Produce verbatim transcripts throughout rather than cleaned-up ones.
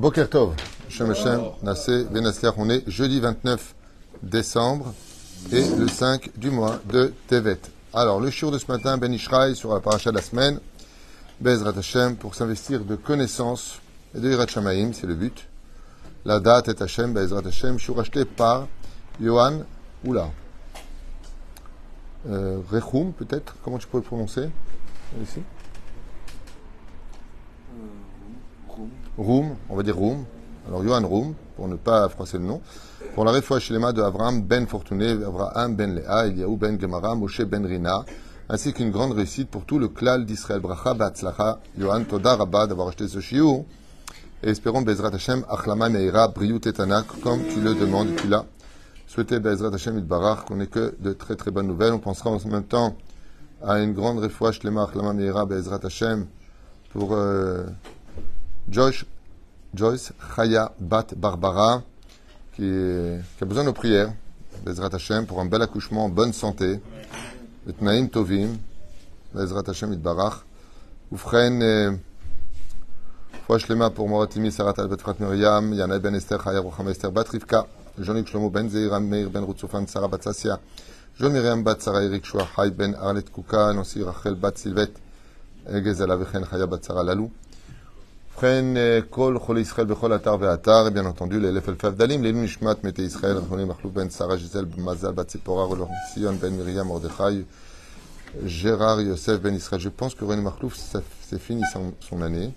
Boker Tov, Shem Hashem, Nasseh, Benasliach, on est jeudi vingt-neuf décembre et le cinq du mois de Tevet. Alors, le shiur de ce matin, Ben Ish Chai, sur la paracha de la semaine, Bezrat Hashem, pour s'investir de connaissances et de Hirat Shamaim, c'est le but. La date est Hashem, Bezrat Hashem, shiur acheté par Yohan Oula. Euh, Rechoum, peut-être, comment tu peux le prononcer ici? Roum, on va dire Roum. Alors Yohan Roum, pour ne pas froisser le nom. Pour la réfoua Shlema de Avram ben Fortuné, Avraham ben Léa, Yahou ben Gemara, Moshe ben Rina, ainsi qu'une grande réussite pour tout le klal d'Israël. Bracha bat Tsasia, Yohan Toda Rabba d'avoir acheté ce shiur. Et espérons Bezrat Hashem, Achlama Meira, Briut et Tanak, comme tu le demandes, tu l'as souhaité Bezrat Hashem Itbarach, qu'on n'ait que de très très bonnes nouvelles. On pensera en même temps à une grande réfoua Shlema, Achlama Meira, Bezrat Hashem, pour Euh, Josh Joyce Chaya bat Barbara qui, est, qui a besoin de nos prières Bezrat Hashem pour un bel accouchement en bonne santé et Tnaim Tovim Bezrat Hashem Itbarach Oufren Fouachlema pour Moratimi Sarah Bat Miriam Yana ben Esther Chaya Esther bat Rifka Jonin chlumu Ben Zeiram Meir Ben Rutzufan Sarah Bat Tsasia Joniriam bat Sarah Eric chua hay ben Arlet Kuka Nancy Rachel bat Silvet Egezala Vechen Chaya bat Sarah Lalou René Marklouf Israël bechol Atar veAtar et bien entendu les Elef Elfaf Dalim les Nishmat Mete Israël René Marklouf Ben Sarah Mazal bat Yohan Ben Miriam Mordechai Gérard Yosef Ben Israël. Je pense que René Marklouf c'est fini son, son année.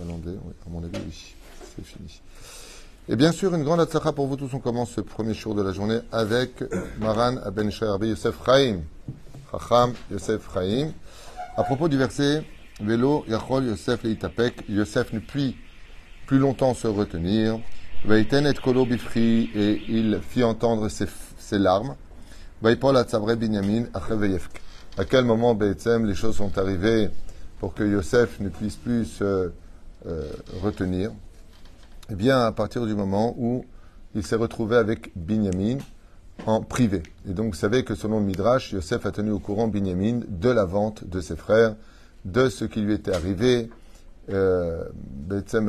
Hollandais, oui, à mon avis oui, c'est fini. Et bien sûr une grande Hatzlacha pour vous tous. On commence ce premier jour de la journée avec Maran Ben Shaarbi Yosef Chaim, Chacham Yosef Chaim. À propos du verset Velo, Yachol, Yosef, Leitapek, Yosef ne put plus longtemps se retenir. Vaiten et Kolo Bifri, et il fit entendre ses, ses larmes. Vaipol Atzabre Binyamin, Acheveyevk. À quel moment, Be'etzem, les choses sont arrivées pour que Yosef ne puisse plus se euh, retenir? Eh bien, à partir du moment où il s'est retrouvé avec Binyamin en privé. Et donc, vous savez que selon le Midrash, Yosef a tenu au courant Binyamin de la vente de ses frères, de ce qui lui était arrivé, euh,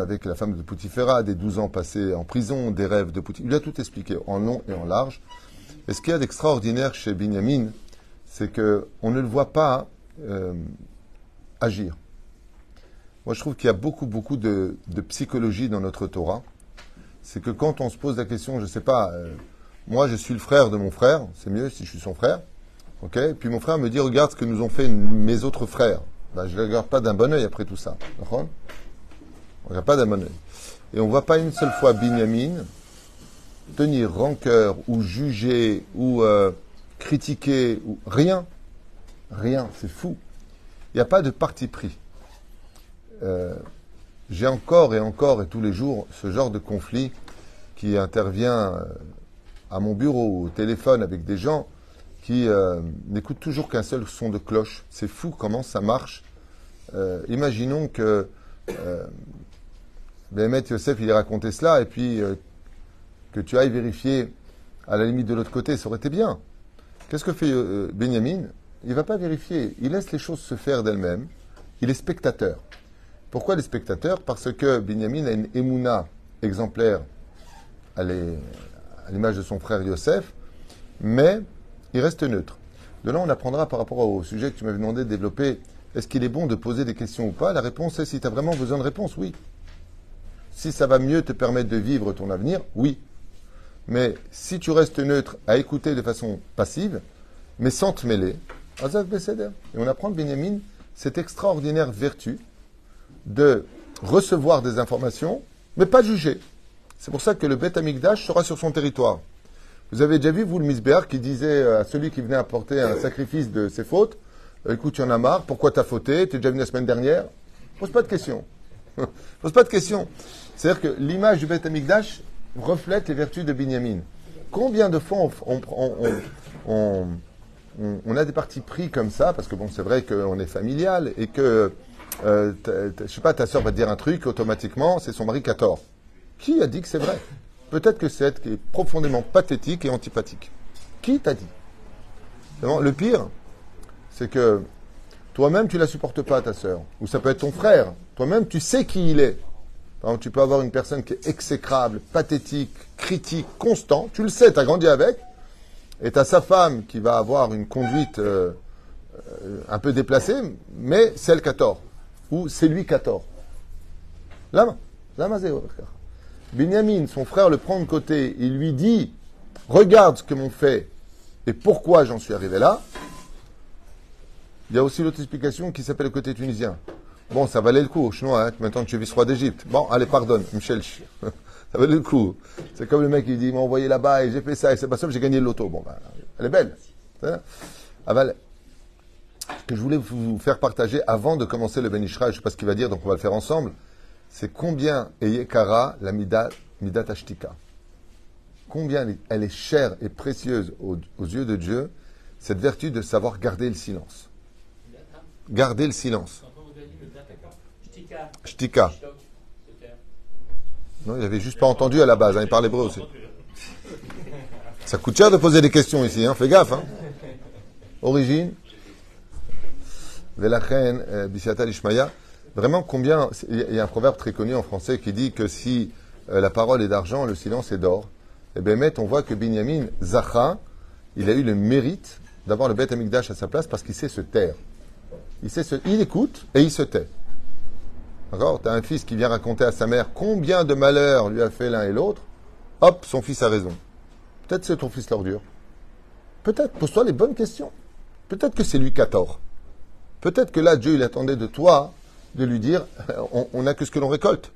avec la femme de Poutifera, des douze ans passés en prison, des rêves de Poutifera. Il a tout expliqué, en long et en large. Et ce qu'il y a d'extraordinaire chez Binyamin, c'est qu'on ne le voit pas euh, agir. Moi, je trouve qu'il y a beaucoup, beaucoup de, de psychologie dans notre Torah. C'est que quand on se pose la question, je ne sais pas, euh, moi, je suis le frère de mon frère, c'est mieux si je suis son frère, ok ? Puis mon frère me dit, regarde ce que nous ont fait mes autres frères. Ben, je ne regarde pas d'un bon œil après tout ça. D'accord ? On ne regarde pas d'un bon œil. Et on ne voit pas une seule fois Binyamin tenir rancœur ou juger ou euh, critiquer. Ou... Rien. Rien. C'est fou. Il n'y a pas de parti pris. Euh, j'ai encore et encore et tous les jours ce genre de conflit qui intervient à mon bureau ou au téléphone avec des gens qui euh, n'écoute toujours qu'un seul son de cloche. C'est fou comment ça marche. Euh, imaginons que euh, Béhémet Yosef, il ait raconté cela, et puis euh, que tu ailles vérifier à la limite de l'autre côté, ça aurait été bien. Qu'est-ce que fait euh, Binyamin? Il ne va pas vérifier. Il laisse les choses se faire d'elles-mêmes. Il est spectateur. Pourquoi les spectateurs? Parce que Binyamin a une émouna exemplaire à l'image de son frère Yosef, mais il reste neutre. De là, on apprendra par rapport au sujet que tu m'avais demandé de développer. Est-ce qu'il est bon de poser des questions ou pas? La réponse est, si tu as vraiment besoin de réponse, oui. Si ça va mieux te permettre de vivre ton avenir, oui. Mais si tu restes neutre à écouter de façon passive, mais sans te mêler, Azaf Besséder. Et on apprend de Binyamin cette extraordinaire vertu de recevoir des informations, mais pas juger. C'est pour ça que le Beth Amikdash sera sur son territoire. Vous avez déjà vu, vous, le Misbéar qui disait à celui qui venait apporter un sacrifice de ses fautes, écoute, tu en as marre, pourquoi t'as fauté, t'es déjà venu la semaine dernière? Pose pas de questions. Pose pas de questions. C'est-à-dire que l'image du Beth Amikdash reflète les vertus de Binyamin. Combien de fois on, on, on, on, on, on a des partis pris comme ça, parce que bon, c'est vrai qu'on est familial et que, euh, t'as, t'as, je sais pas, ta soeur va te dire un truc, automatiquement, c'est son mari qui a tort. Qui a dit que c'est vrai? Peut-être que c'est être qui est profondément pathétique et antipathique. Qui t'a dit? Le pire, c'est que toi-même, tu ne la supportes pas, ta sœur. Ou ça peut être ton frère. Toi-même, tu sais qui il est. Par exemple, tu peux avoir une personne qui est exécrable, pathétique, critique, constant. Tu le sais, tu as grandi avec. Et tu as sa femme qui va avoir une conduite euh, euh, un peu déplacée, mais c'est elle qui a tort. Ou c'est lui qui a tort. Lama. Lama zéro. Binyamin, son frère, le prend de côté. Il lui dit, regarde ce que m'ont fait et pourquoi j'en suis arrivé là. Il y a aussi l'autre explication qui s'appelle le côté tunisien. Bon, ça valait le coup, sinon, hein, maintenant que tu es vice-roi d'Égypte. Bon, allez, pardonne, Michel, ça valait le coup. C'est comme le mec qui dit, il m'a envoyé là-bas et j'ai fait ça et c'est pas simple, j'ai gagné le loto. Bon, ben, elle est belle. Ah, ben, ce que je voulais vous faire partager avant de commencer le Ben Ish Chai, je ne sais pas ce qu'il va dire, donc on va le faire ensemble, c'est combien est cara la Midat Tashtika. Combien elle est chère et précieuse aux, aux yeux de Dieu, cette vertu de savoir garder le silence. Garder le silence. Shtika. Non, il n'avait juste pas entendu à la base, hein, il parle hébreu aussi. Ça coûte cher de poser des questions ici, hein, fais gaffe. Hein. Origine. Velachen, Bishata Lishmaya. Vraiment, combien. Il y a un proverbe très connu en français qui dit que si la parole est d'argent, le silence est d'or. Et bien, on voit que Binyamin Zacha, il a eu le mérite d'avoir le Beth Amikdash à sa place parce qu'il sait se taire. Il sait se... il écoute et il se tait. D'accord ? Tu as un fils qui vient raconter à sa mère combien de malheurs lui a fait l'un et l'autre. Hop, son fils a raison. Peut-être c'est ton fils l'ordure. Peut-être, pose-toi les bonnes questions. Peut-être que c'est lui qui a tort. Peut-être que là, Dieu, il attendait de toi de lui dire, on n'a que ce que l'on récolte.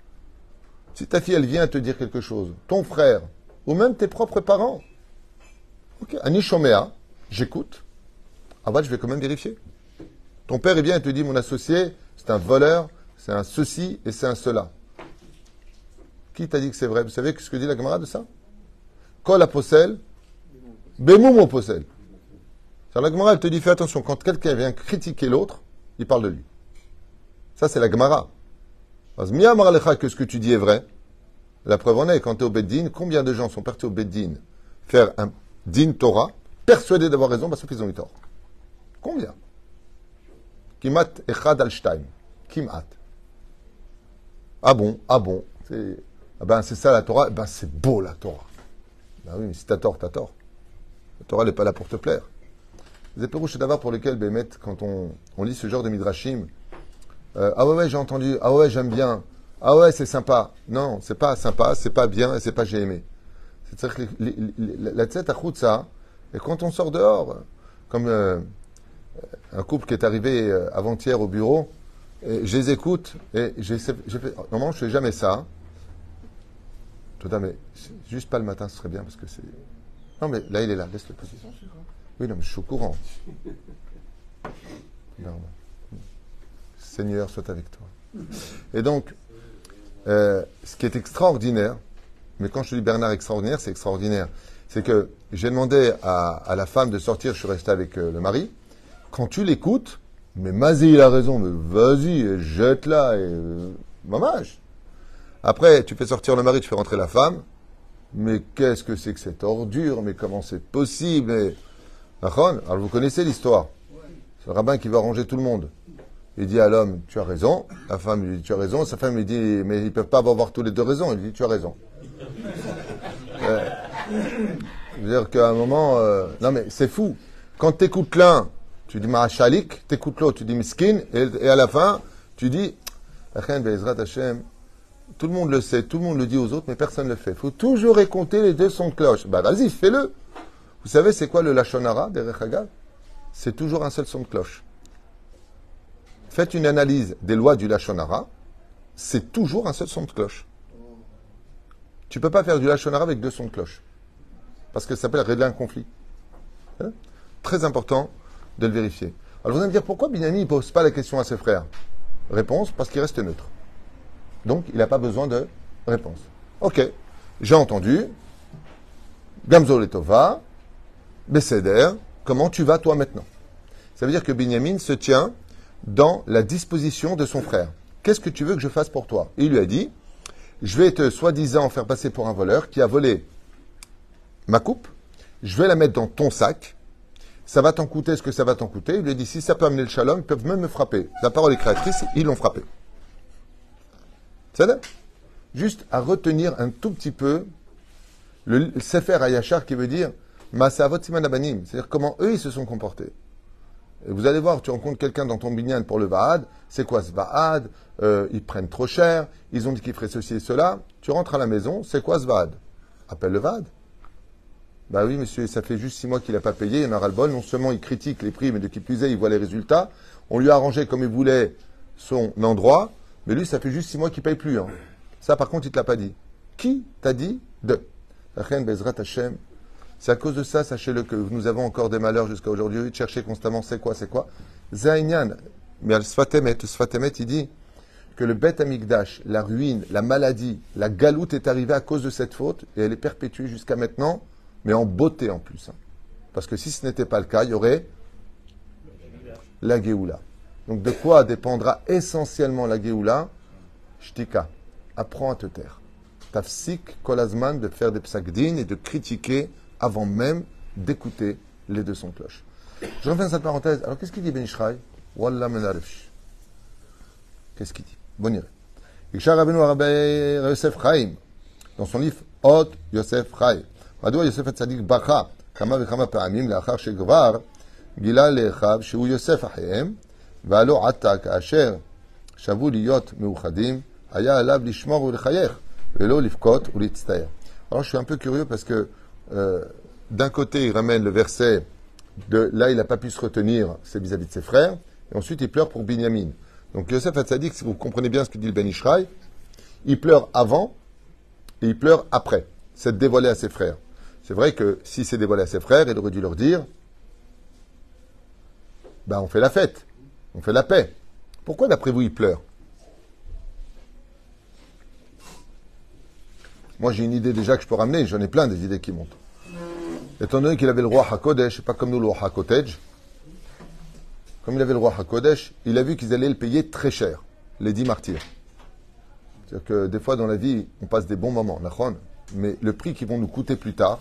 Si ta fille, elle vient te dire quelque chose, ton frère, ou même tes propres parents. Ok, Anishomea, j'écoute. Ah bah, je vais quand même vérifier. Ton père, eh bien, il te dit, mon associé, c'est un voleur, c'est un ceci et c'est un cela. Qui t'a dit que c'est vrai? Vous savez ce que dit la Gemara de ça? Kol aposel, bemoum aposel. La Gemara, elle te dit, fais attention, quand quelqu'un vient critiquer l'autre, il parle de lui. Ça, c'est la Gemara. Mia maralecha que ce que tu dis est vrai. La preuve en est, quand tu es au Beddin, combien de gens sont partis au Beddin faire un din Torah, persuadés d'avoir raison parce qu'ils ont eu tort? Combien? Kimat echad al-shtaim. Kimat. Ah bon, ah bon. C'est, ah ben c'est ça la Torah. Ben c'est beau la Torah. Ben oui, mais si t'as tort, t'as tort. La Torah n'est pas là pour te plaire. C'est Pérouche Davar pour lequel, Bémet, quand on, on lit ce genre de midrashim, euh, ah ouais, ouais, j'ai entendu, ah ouais, j'aime bien, ah ouais, c'est sympa. Non, c'est pas sympa, c'est pas bien, et c'est pas j'ai aimé. C'est-à-dire que la tzet achoutza, et quand on sort dehors, comme. Euh, Un couple qui est arrivé avant-hier au bureau, et je les écoute et j'ai fait. Normalement, je ne fais jamais ça. Tout à mais juste pas le matin, ce serait bien parce que c'est. Non, mais là, il est là, laisse-le passer. Oui, non, mais je suis au courant. Non. Seigneur, sois avec toi. Et donc, euh, ce qui est extraordinaire, mais quand je dis Bernard extraordinaire, c'est extraordinaire. C'est que j'ai demandé à, à la femme de sortir, je suis resté avec euh, le mari. Quand tu l'écoutes, mais Mazi, il a raison, mais vas-y, jette-la, et mamage. Après, tu fais sortir le mari, tu fais rentrer la femme, mais qu'est-ce que c'est que cette ordure, mais comment c'est possible et... Alors, vous connaissez l'histoire. C'est le rabbin qui va ranger tout le monde. Il dit à l'homme, tu as raison. La femme lui dit, tu as raison. Sa femme lui dit, mais ils ne peuvent pas avoir tous les deux raison. Il dit, tu as raison. euh, c'est-à-dire qu'à un moment... Euh... Non, mais c'est fou. Quand tu écoutes l'un, tu dis Mahachalik, t'écoutes l'autre, tu dis Miskin, et, et à la fin, tu dis tout le monde le sait, tout le monde le dit aux autres, mais personne ne le fait. Il faut toujours écompter les deux sons de cloche. Bah vas-y, fais-le. Vous savez, c'est quoi le Lachonara des Rechagal? C'est toujours un seul son de cloche. Faites une analyse des lois du Lachonara, c'est toujours un seul son de cloche. Tu ne peux pas faire du Lachonara avec deux sons de cloche. Parce que ça s'appelle régler un conflit. Hein? Très important de le vérifier. Alors vous allez me dire, pourquoi Binyamin ne pose pas la question à ses frères? Réponse, parce qu'il reste neutre. Donc, il n'a pas besoin de réponse. Ok, j'ai entendu. Gamzo Letova, Besséder, comment tu vas toi maintenant? Ça veut dire que Binyamin se tient dans la disposition de son frère. Qu'est-ce que tu veux que je fasse pour toi? Il lui a dit, je vais te soi-disant faire passer pour un voleur qui a volé ma coupe, je vais la mettre dans ton sac, ça va t'en coûter ce que ça va t'en coûter. Il lui a dit, si ça peut amener le shalom, ils peuvent même me frapper. La parole est créatrice, ils l'ont frappé. C'est ça? juste à retenir un tout petit peu le Sefer HaYachar qui veut dire Masavot Siman Abanim, c'est-à-dire comment eux ils se sont comportés. Et vous allez voir, tu rencontres quelqu'un dans ton binyan pour le Va'ad, c'est quoi ce Va'ad? euh, Ils prennent trop cher, ils ont dit qu'ils feraient ceci et cela, tu rentres à la maison, c'est quoi ce Va'ad? Appelle le Va'ad. Bah oui, monsieur, ça fait juste six mois qu'il n'a pas payé, il en aura le bol. Non seulement il critique les prix, mais de qui plus est, il voit les résultats. On lui a arrangé comme il voulait son endroit, mais lui, ça fait juste six mois qu'il ne paye plus. Hein. Ça, par contre, il ne te l'a pas dit. Qui t'a dit de Lachen Bezrat Hashem. C'est à cause de ça, sachez-le, que nous avons encore des malheurs jusqu'à aujourd'hui. Cherchez constamment, c'est quoi, c'est quoi. Zainyan, mais Sfatemet, Sfatemet, il dit que le Beth Amikdash, la ruine, la maladie, la galoute est arrivée à cause de cette faute, et elle est perpétuée jusqu'à maintenant. Mais en beauté en plus. Hein. Parce que si ce n'était pas le cas, il y aurait la Géoula. Donc de quoi dépendra essentiellement la Géoula? Shtika. Apprends à te taire. Tafsik kolazman de faire des psakdines et de critiquer avant même d'écouter les deux sons de cloche. Je reviens à cette parenthèse. Alors qu'est-ce qu'il dit Ben Ish Chai? Wallah menarifsh. Qu'est-ce qu'il dit? Bon iré. Ikshar Rabbeinu Rabbi Yosef Chaim. Dans son livre, Ot Yosef Chaim. מדוע יוסף הצדיק בכה כמה וכמה פעמים לאחר שגבר גילה לאחיו שהוא יוסף אחיהם, והלא עתה כאשר שבו להיות מאוחדים, היה עליו לשמור ולחייך, ולא לבכות ולהצטער. Alors je suis un peu curieux parce que euh, d'un côté il ramène le verset de là il n'a pas pu se retenir, c'est vis-à-vis de ses frères, et ensuite il pleure pour Binyamin. Donc Yosef Hatsadik, si vous comprenez bien ce que dit le Ben Ish Chai, il pleure avant et il pleure après, c'est dévoilé à ses frères. C'est vrai que si c'est dévoilé à ses frères, il aurait dû leur dire ben on fait la fête, on fait la paix. Pourquoi d'après vous il pleure? Moi j'ai une idée déjà que je peux ramener, j'en ai plein des idées qui montent. Étant donné qu'il avait le roi HaKodesh, pas comme nous le roi HaKotesh, comme il avait le roi HaKodesh, il a vu qu'ils allaient le payer très cher, les dix martyrs. C'est-à-dire que des fois dans la vie, on passe des bons moments, nachon, mais le prix qu'ils vont nous coûter plus tard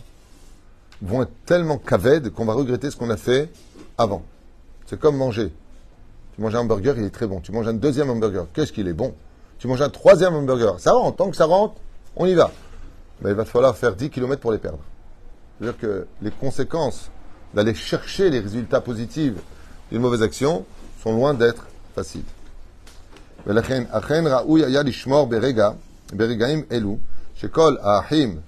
vont être tellement cavèdes qu'on va regretter ce qu'on a fait avant. C'est comme manger. Tu manges un hamburger, il est très bon. Tu manges un deuxième hamburger, qu'est-ce qu'il est bon. Tu manges un troisième hamburger, ça rentre. Tant que ça rentre, on y va. Mais il va falloir faire dix kilomètres pour les perdre. C'est-à-dire que les conséquences d'aller chercher les résultats positifs d'une mauvaise action sont loin d'être faciles. שכל האחים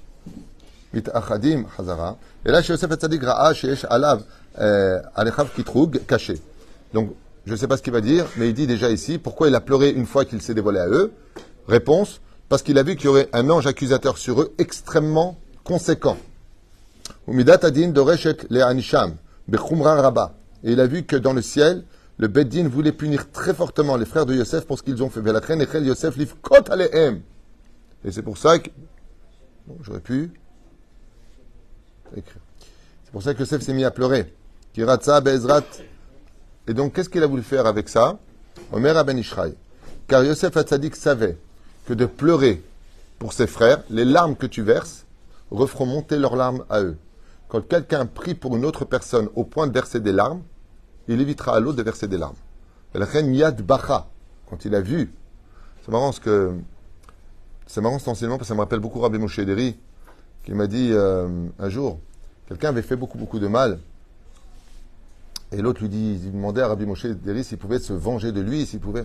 מתאחדים חזרה, אלא שיוסף הצדיק ראה שיש עליו, על אחיו קטרוג קשה. Donc, je ne sais pas ce qu'il va dire, mais il dit déjà ici, pourquoi il a pleuré une fois qu'il s'est dévoilé à eux? Réponse, parce qu'il a vu qu'il y aurait un ange accusateur sur eux extrêmement conséquent. ומידת הדין דורשת להענישם בחומרה רבה. Et il a vu que dans le ciel, le Beddin voulait punir très fortement les frères de Yosef pour ce qu'ils ont fait. ולכן החל יוסף לבכות עליהם. Et c'est pour ça que... Bon, j'aurais pu... écrire. C'est pour ça que Yosef s'est mis à pleurer. Kiratza be'ezrat. Et donc, qu'est-ce qu'il a voulu faire avec ça? Omer ben Ish Chai. Car Yosef Hatsadik savait que de pleurer pour ses frères, les larmes que tu verses referont monter leurs larmes à eux. Quand quelqu'un prie pour une autre personne au point de verser des larmes, il évitera à l'autre de verser des larmes. La reine Miyad Bacha, quand il a vu... C'est marrant ce que... C'est marrant cet enseignement parce que ça me rappelle beaucoup Rabbi Moshe Deri qui m'a dit euh, un jour, quelqu'un avait fait beaucoup beaucoup de mal et l'autre lui dit, il demandait à Rabbi Moshe Deri s'il pouvait se venger de lui, s'il pouvait.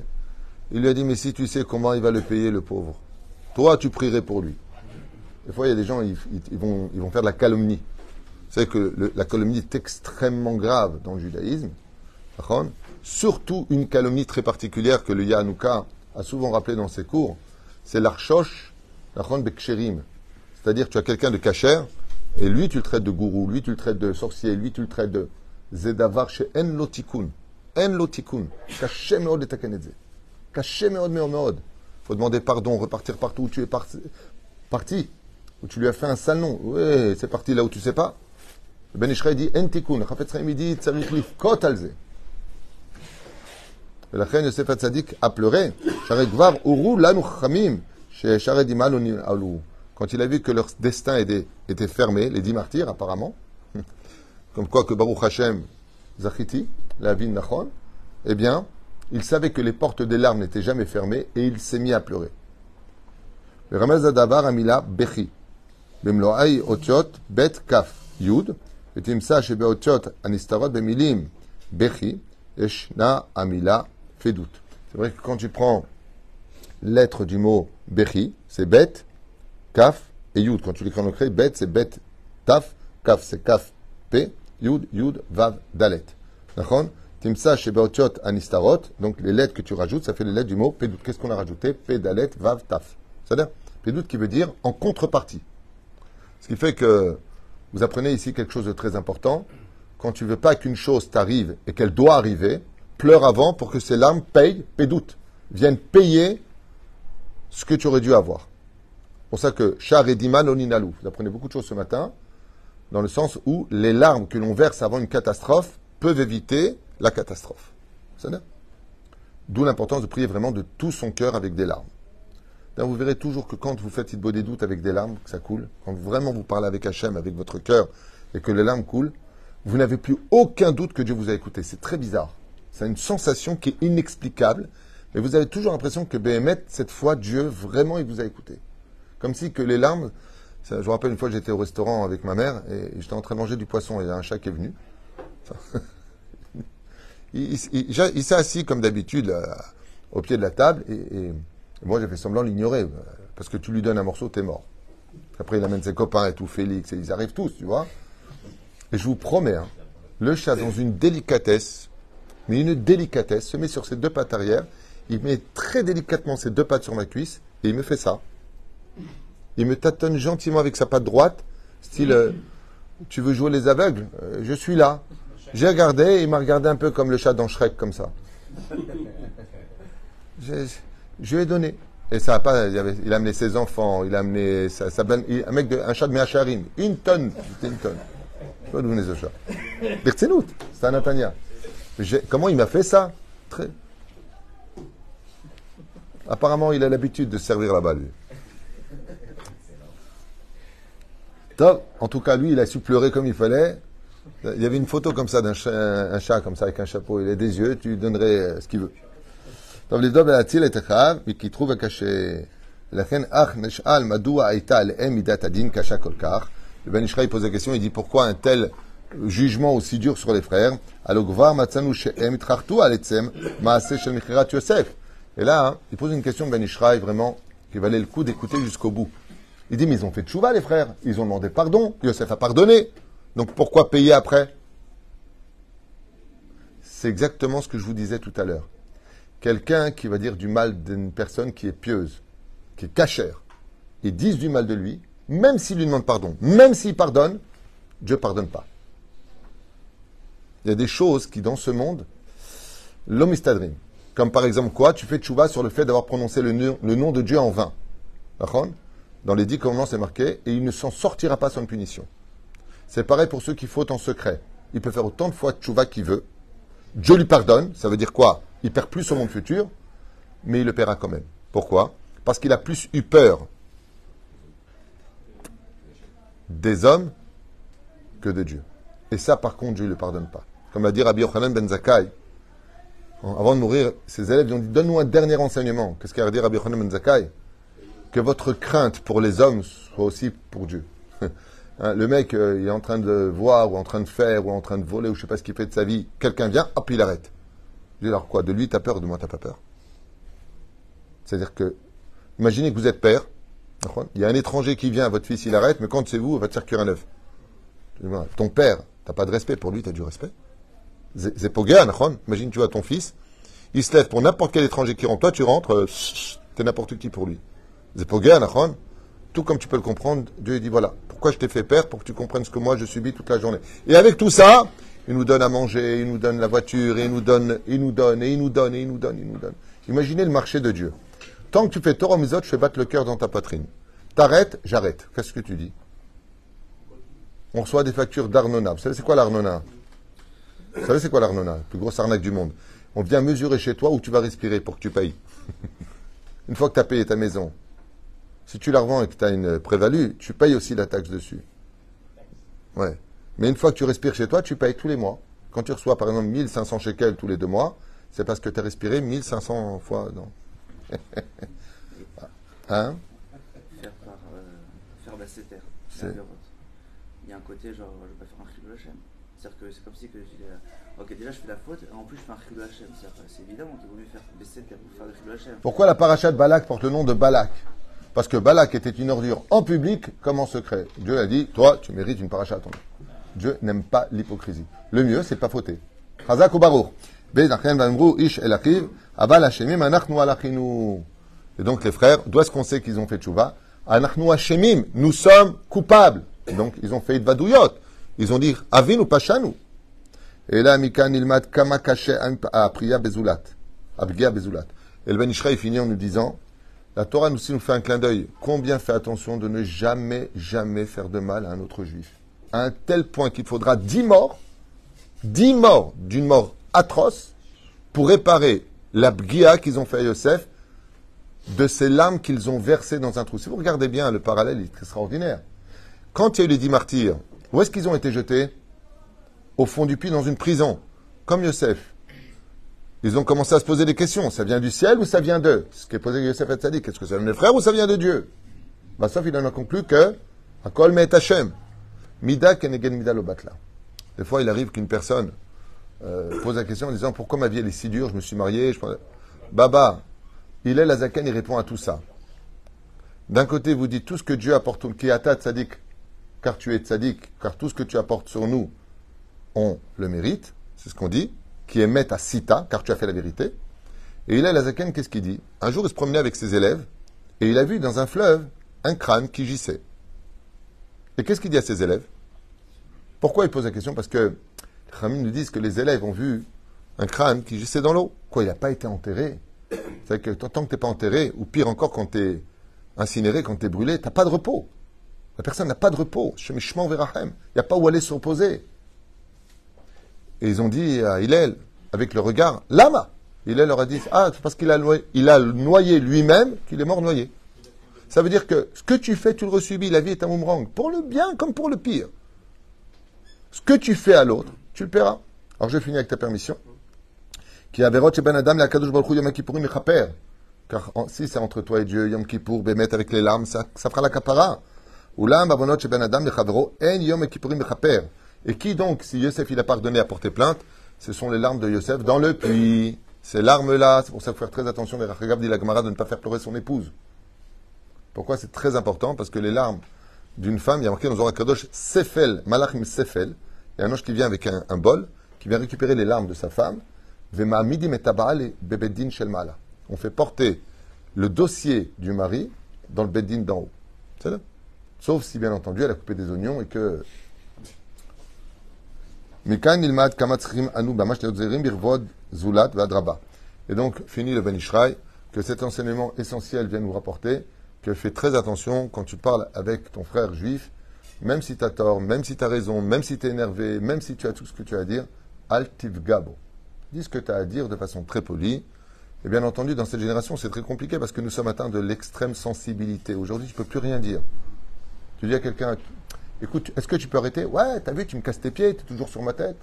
Il lui a dit, mais si tu sais comment il va le payer le pauvre, toi tu prierais pour lui. Des fois il y a des gens, ils, ils, vont, ils vont faire de la calomnie. Vous savez que le, la calomnie est extrêmement grave dans le judaïsme, surtout une calomnie très particulière que le Yahanouka a souvent rappelé dans ses cours. C'est l'archoche, l'archon beksherim. C'est-à-dire, tu as quelqu'un de cachère, et lui, tu le traites de gourou, lui, tu le traites de sorcier, lui, tu le traites de zedavar chez en lotikun. En lotikun. Caché meod et takenedze. Caché meod, meod, meod. Il faut demander pardon, repartir partout où tu es par... parti, où tu lui as fait un sale nom. Oui, c'est parti là où tu ne sais pas. Le Ben Ish Chai dit en tikun. Le Chafetz Chaim dit tsarich lifkot alze. La reine Yosef Hatsadik a pleuré. Quand il a vu que leur destin était, était fermé, les dix martyrs apparemment, comme quoi que Baruch Hashem Zachiti, la ville Nachon, eh bien, il savait que les portes des larmes n'étaient jamais fermées et il s'est mis à pleurer. Ramaz Adavar Amila Bechi. Bemloai Otiot Bet Kaf Yud. Et Timsa Shebe Otiot Anistarot Bemilim Bechi. Eshna Amila Fedout. C'est vrai que quand tu prends l'être du mot Bechi, c'est Bet, Kaf et Yud. Quand tu l'écris en anglais, Bet c'est Bet Taf, Kaf c'est Kaf P, Yud, Yud, Vav, Dalet. D'accord? Timsa Shebe Otiot Anistarot. Donc les lettres que tu rajoutes, ça fait les lettres du mot Pedout. Qu'est-ce qu'on a rajouté? P, Dalet, Vav, Taf. C'est-à-dire Pédout qui veut dire en contrepartie. Ce qui fait que vous apprenez ici quelque chose de très important. Quand tu ne veux pas qu'une chose t'arrive et qu'elle doit arriver, pleure avant pour que ces larmes payent Pédout, viennent payer ce que tu aurais dû avoir. C'est pour ça que Char et Diman Oninalou. Vous apprenez beaucoup de choses ce matin, dans le sens où les larmes que l'on verse avant une catastrophe peuvent éviter la catastrophe. C'est-à-dire d'où l'importance de prier vraiment de tout son cœur avec des larmes. Là, vous verrez toujours que quand vous faites Hitbo des doutes avec des larmes, que ça coule, quand vraiment vous parlez avec Hachem, avec votre cœur, et que les larmes coulent, vous n'avez plus aucun doute que Dieu vous a écouté. C'est très bizarre. C'est une sensation qui est inexplicable, mais vous avez toujours l'impression que Béhémet, cette fois, Dieu, vraiment, il vous a écouté. Comme si que les larmes... Ça, je vous rappelle, une fois, j'étais au restaurant avec ma mère, et j'étais en train de manger du poisson, et un chat qui est venu. Enfin, il il, il, il s'est assis, comme d'habitude, là, au pied de la table, et... et moi, j'ai fait semblant l'ignorer, parce que tu lui donnes un morceau, t'es mort. Après, il amène ses copains et tout, Félix, et ils arrivent tous, tu vois. Et je vous promets, hein, le chat, dans une délicatesse, mais une délicatesse, se met sur ses deux pattes arrière, il met très délicatement ses deux pattes sur ma cuisse, et il me fait ça. Il me tâtonne gentiment avec sa patte droite, style, euh, tu veux jouer les aveugles? euh, Je suis là. J'ai regardé, et il m'a regardé un peu comme le chat dans Shrek, comme ça. J'ai... Je lui ai donné. Et ça a pas, il, avait, il a amené ses enfants, il a amené sa, sa blinde, il, un mec de, un chat de Mehacharim, une tonne, c'était une tonne. Je vois d'où venait ce chat. Birtsenout, c'est un Natania. Comment il m'a fait ça? Très. Apparemment, il a l'habitude de servir là-bas, lui. Top. En tout cas, lui, il a su pleurer comme il fallait. Il y avait une photo comme ça d'un chat, un chat comme ça, avec un chapeau, il a des yeux, tu lui donnerais ce qu'il veut. Donc, les deux bénatils étaient chahab, mais qui trouvent que chez laquelle ach neshal madoua aita l'emidat adin kasha kolkar. Le Ben Ish Chai pose la question, il dit pourquoi un tel jugement aussi dur sur les frères? Alors gvar matzanu shehem itrachtu aletzem maaseh shel michirat Yosef. Et là, hein, il pose une question Ben Ish Chai vraiment qui valait le coup d'écouter jusqu'au bout. Il dit mais ils ont fait tchouva les frères, ils ont demandé pardon, Yosef a pardonné, donc pourquoi payer après? C'est exactement ce que je vous disais tout à l'heure. Quelqu'un qui va dire du mal d'une personne qui est pieuse, qui est cachère, et disent du mal de lui, même s'il lui demande pardon, même s'il pardonne, Dieu ne pardonne pas. Il y a des choses qui, dans ce monde, l'homme istadrim. Comme par exemple quoi? Tu fais tchouva sur le fait d'avoir prononcé le, nu- le nom de Dieu en vain. Dans les dix commandements, c'est marqué, et il ne s'en sortira pas sans punition. C'est pareil pour ceux qui fautent en secret. Il peut faire autant de fois tchouva qu'il veut. Dieu lui pardonne, ça veut dire quoi? Il perd plus au monde futur, mais il le paiera quand même. Pourquoi? Parce qu'il a plus eu peur des hommes que de Dieu. Et ça, par contre, Dieu ne le pardonne pas. Comme l'a dit Rabbi Yochanan Ben Zakai, avant de mourir, ses élèves lui ont dit, donne-nous un dernier enseignement. Qu'est-ce qu'il a dit Rabbi Yochanan Ben Zakai? Que votre crainte pour les hommes soit aussi pour Dieu. Le mec, il est en train de voir, ou en train de faire, ou en train de voler, ou je ne sais pas ce qu'il fait de sa vie. Quelqu'un vient, hop, il arrête. Je dis alors quoi? De lui, t'as peur, de moi, t'as pas peur. C'est-à-dire que, imaginez que vous êtes père, il y a un étranger qui vient, votre fils, il arrête, mais quand c'est vous, on va te faire cuire un œuf. Ton père, t'as pas de respect pour lui, t'as du respect. C'est poguer, imagine tu vois ton fils, il se lève pour n'importe quel étranger qui rentre, toi tu rentres, t'es n'importe qui pour lui. C'est poguer, tout comme tu peux le comprendre, Dieu dit voilà, pourquoi je t'ai fait père, pour que tu comprennes ce que moi je subis toute la journée. Et avec tout ça, il nous donne à manger, il nous donne la voiture, il nous donne, il nous donne, et il nous donne, et il nous donne, il nous donne. Imaginez le marché de Dieu. Tant que tu fais Torah Mitzvot, je fais battre le cœur dans ta poitrine. T'arrêtes, j'arrête. Qu'est-ce que tu dis? On reçoit des factures d'Arnona. Vous savez c'est quoi l'Arnona? Vous savez c'est quoi l'Arnona? La plus grosse arnaque du monde. On vient mesurer chez toi où tu vas respirer pour que tu payes. Une fois que tu as payé ta maison, si tu la revends et que tu as une prévalue, tu payes aussi la taxe dessus. Ouais. Mais une fois que tu respires chez toi, tu payes tous les mois. Quand tu reçois, par exemple, mille cinq cents shekels tous les deux mois, c'est parce que tu as respiré mille cinq cents fois. Non. Hein? bah c'est terre. Il y a un côté genre, je vais pas faire un chilou Hachem. C'est-à-dire que c'est comme si que je dis, euh, ok, déjà je fais la faute, et en plus je fais un chilou Hachem. C'est évidemment qu'il vaut mieux faire baisser terre pour faire le chilou Hachem. Pourquoi la paracha de Balak porte le nom de Balak? Parce que Balak était une ordure en public comme en secret. Dieu a dit, toi, tu mérites une paracha à ton nom. Dieu n'aime pas l'hypocrisie. Le mieux, c'est pas fauter. Chazak ou barour. Et donc les frères, d'où est-ce qu'on sait qu'ils ont fait tchouva? Anachnu hashemim, nous sommes coupables. Et donc ils ont fait idvadouyot. Ils ont dit avinu pashanu. Et là mikan ilmat kama kashe apriya bezulat, abgia bezulat. Et le Ben Ish Chai finit en nous disant, la Torah nous aussi nous fait un clin d'œil. Combien fait attention de ne jamais, jamais faire de mal à un autre juif. À un tel point qu'il faudra dix morts, dix morts d'une mort atroce pour réparer la bghia qu'ils ont fait à Yosef de ces larmes qu'ils ont versées dans un trou. Si vous regardez bien, le parallèle est extraordinaire. Quand il y a eu les dix martyrs, où est-ce qu'ils ont été jetés? Au fond du puits, dans une prison, comme Yosef. Ils ont commencé à se poser des questions. Ça vient du ciel ou ça vient d'eux? Ce qui est posé Yosef Hatsadik. Est-ce que ça vient des frères ou ça vient de Dieu? Bah, sauf il en a conclu que Akol met Hashem. Mida kenegen mida lo batla. Des fois, il arrive qu'une personne euh, pose la question en disant pourquoi ma vie elle est si dure, je me suis marié, je prends... Baba, il est la zaken, il répond à tout ça. D'un côté, vous dites tout ce que Dieu apporte, qui ata tzadik, car tu es tzadik, car tout ce que tu apportes sur nous, on le mérite, c'est ce qu'on dit, qui est met à sita, car tu as fait la vérité. Et il est la zaken, qu'est-ce qu'il dit? Un jour, il se promenait avec ses élèves, et il a vu dans un fleuve un crâne qui gissait. Et qu'est-ce qu'il dit à ses élèves? Pourquoi il pose la question? Parce que les Khamim nous disent que les élèves ont vu un crâne qui gissait dans l'eau. Quoi, il n'a pas été enterré? C'est-à-dire que tant que tu n'es pas enterré, ou pire encore, quand tu es incinéré, quand tu es brûlé, tu n'as pas de repos. La personne n'a pas de repos. Il n'y a pas où aller se reposer. Et ils ont dit à Hillel, avec le regard, Lama. Hillel leur a dit, ah, c'est parce qu'il a noyé, il a noyé lui-même qu'il est mort noyé. Ça veut dire que ce que tu fais, tu le resubis. La vie est un boomerang, pour le bien comme pour le pire. Ce que tu fais à l'autre, tu le paieras. Alors je finis avec ta permission. Car si c'est entre toi et Dieu, Yom Kippour, Bémet avec les larmes, ça, ça fera la kapara. Et qui donc, si Yosef il a pardonné à porter plainte, ce sont les larmes de Yosef dans le puits. Ces larmes-là, c'est pour ça qu'il faut faire très attention, les Rachel dit la Gemara de ne pas faire pleurer son épouse. Pourquoi c'est très important? Parce que les larmes d'une femme, il y a marqué dans Zohar Kadosh, Sefel, Malachim Sefel, il y a un ange qui vient avec un, un bol, qui vient récupérer les larmes de sa femme. On fait porter le dossier du mari dans le beddin d'en haut. C'est ça? Sauf si, bien entendu, elle a coupé des oignons et que... Et donc, fini le Ben Ish Chai, que cet enseignement essentiel vient nous rapporter, que fais très attention quand tu parles avec ton frère juif, même si tu as tort, même si tu as raison, même si tu es énervé, même si tu as tout ce que tu as à dire, al tivgabo. Dis ce que tu as à dire de façon très polie. Et bien entendu, dans cette génération, c'est très compliqué parce que nous sommes atteints de l'extrême sensibilité. Aujourd'hui, tu ne peux plus rien dire. Tu dis à quelqu'un, écoute, est-ce que tu peux arrêter? Ouais, t'as vu, tu me casses tes pieds, tu es toujours sur ma tête.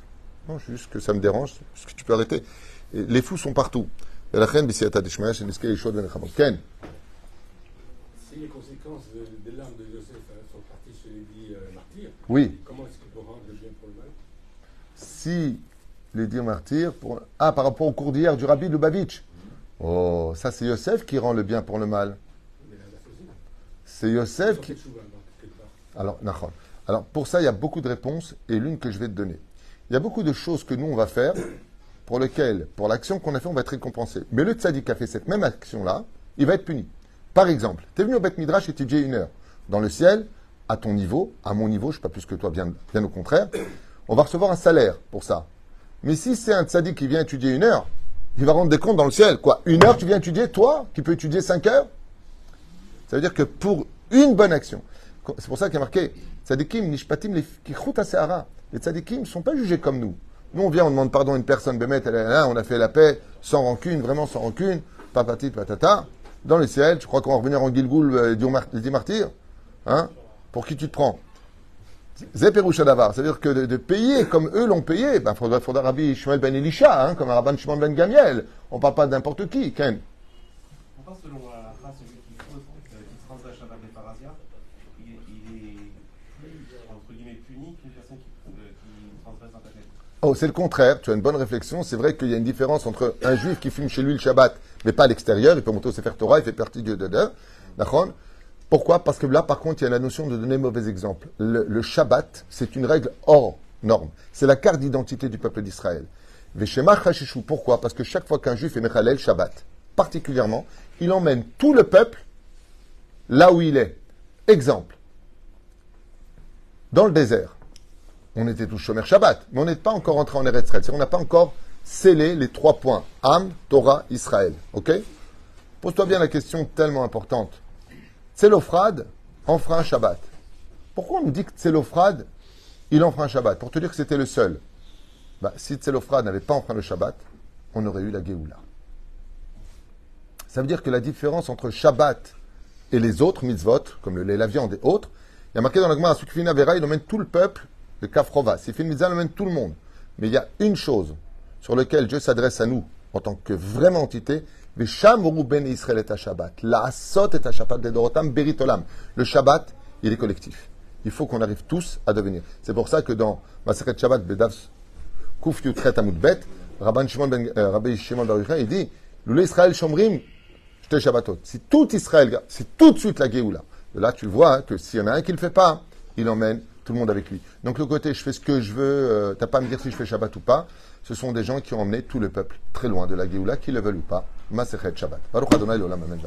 Non, c'est juste que ça me dérange, est-ce que tu peux arrêter? Et les fous sont partout. La reine, si les conséquences des larmes de Yosef sont parties chez les dix martyrs, oui. Comment est-ce qu'il peut rendre le bien pour le mal? Si... les dire martyrs, pour... ah, par rapport au cours d'hier du Rabbi Lubavitch. Oh, ça c'est Yosef qui rend le bien pour le mal. C'est Yosef qui... Alors, Nachon. Alors, pour ça, il y a beaucoup de réponses, et l'une que je vais te donner. Il y a beaucoup de choses que nous, on va faire, pour lesquelles, pour l'action qu'on a fait, on va être récompensé. Mais le tzaddik a fait cette même action-là, il va être puni. Par exemple, tu es venu au Beth Midrash étudier une heure. Dans le ciel, à ton niveau, à mon niveau, je ne suis pas plus que toi, bien, bien au contraire, on va recevoir un salaire pour ça. Mais si c'est un tzaddik qui vient étudier une heure, il va rendre des comptes dans le ciel. Quoi? Une heure, tu viens étudier, toi, qui peux étudier cinq heures? Ça veut dire que pour une bonne action, c'est pour ça qu'il y a marqué, tzaddikim, nishpatim, kichut asehara. Les tzaddikim ne sont pas jugés comme nous. Nous, on vient, on demande pardon à une personne, bémet, elle est là, on a fait la paix, sans rancune, vraiment sans rancune, papati, patata. Dans le ciel, tu crois qu'on va revenir en Gilgoul euh, des dix martyrs? Hein? Pour qui tu te prends? Zéperouchadavar, c'est-à-dire que de, de payer comme eux l'ont payé, ben, faudra, faudra Rabbi Shmuel ben Elisha, hein, comme Rabban Shimon ben Gamiel. On parle pas de n'importe qui, Ken. On parle selon la race, celui qui transgresse Shabbat et Parasia, il Oh, c'est le contraire, tu as une bonne réflexion. C'est vrai qu'il y a une différence entre un juif qui fume chez lui le Shabbat, mais pas à l'extérieur, il peut monter au Sefer Torah, il fait partie de Dada. D'accord ? Pourquoi ? Parce que là, par contre, il y a la notion de donner mauvais exemple. Le, le Shabbat, c'est une règle hors norme. C'est la carte d'identité du peuple d'Israël. Veshema Chachishou. Pourquoi ? Parce que chaque fois qu'un juif est Mechalel Shabbat, particulièrement, il emmène tout le peuple là où il est. Exemple. Dans le désert, on était tous Shomer Shabbat, mais on n'est pas encore entré en Eretz Israël. On n'a pas encore scellé les trois points. Am, Torah, Israël. Ok ? Pose-toi bien la question tellement importante. Tzelofrad enfreint un Shabbat. Pourquoi on me dit que Tzelofrad, il enfreint un Shabbat ? Pour te dire que c'était le seul. Bah, si Tzelofrad n'avait pas enfreint le Shabbat, on aurait eu la Géoula. Ça veut dire que la différence entre Shabbat et les autres mitzvot, comme le lait, la viande et autres, il y a marqué dans la Gemara, Sukfina Vera, il emmène tout le peuple de Kafrova. S'il fait une mitzvah, il emmène tout le monde. Mais il y a une chose sur laquelle Dieu s'adresse à nous en tant que vraie entité. Le Shabbat, il est collectif. Il faut qu'on arrive tous à devenir. C'est pour ça que dans Maseret Shabbat, Bedavs, Kouf Yutret Amudbet, Rabbi Shimon Ben Yochai, il dit Lule Israël Shomrim, Shte Shabbatot. Si tout Israël, c'est tout de suite la Géoula. Là, tu vois hein, que s'il y en a un qui ne le fait pas, il emmène tout le monde avec lui. Donc, le côté je fais ce que je veux, euh, t'as pas à me dire si je fais Shabbat ou pas. Ce sont des gens qui ont emmené tout le peuple très loin de la Géoula, qu'ils le veulent ou pas. Masechet Shabbat. Baruch Adonai l'olam amen.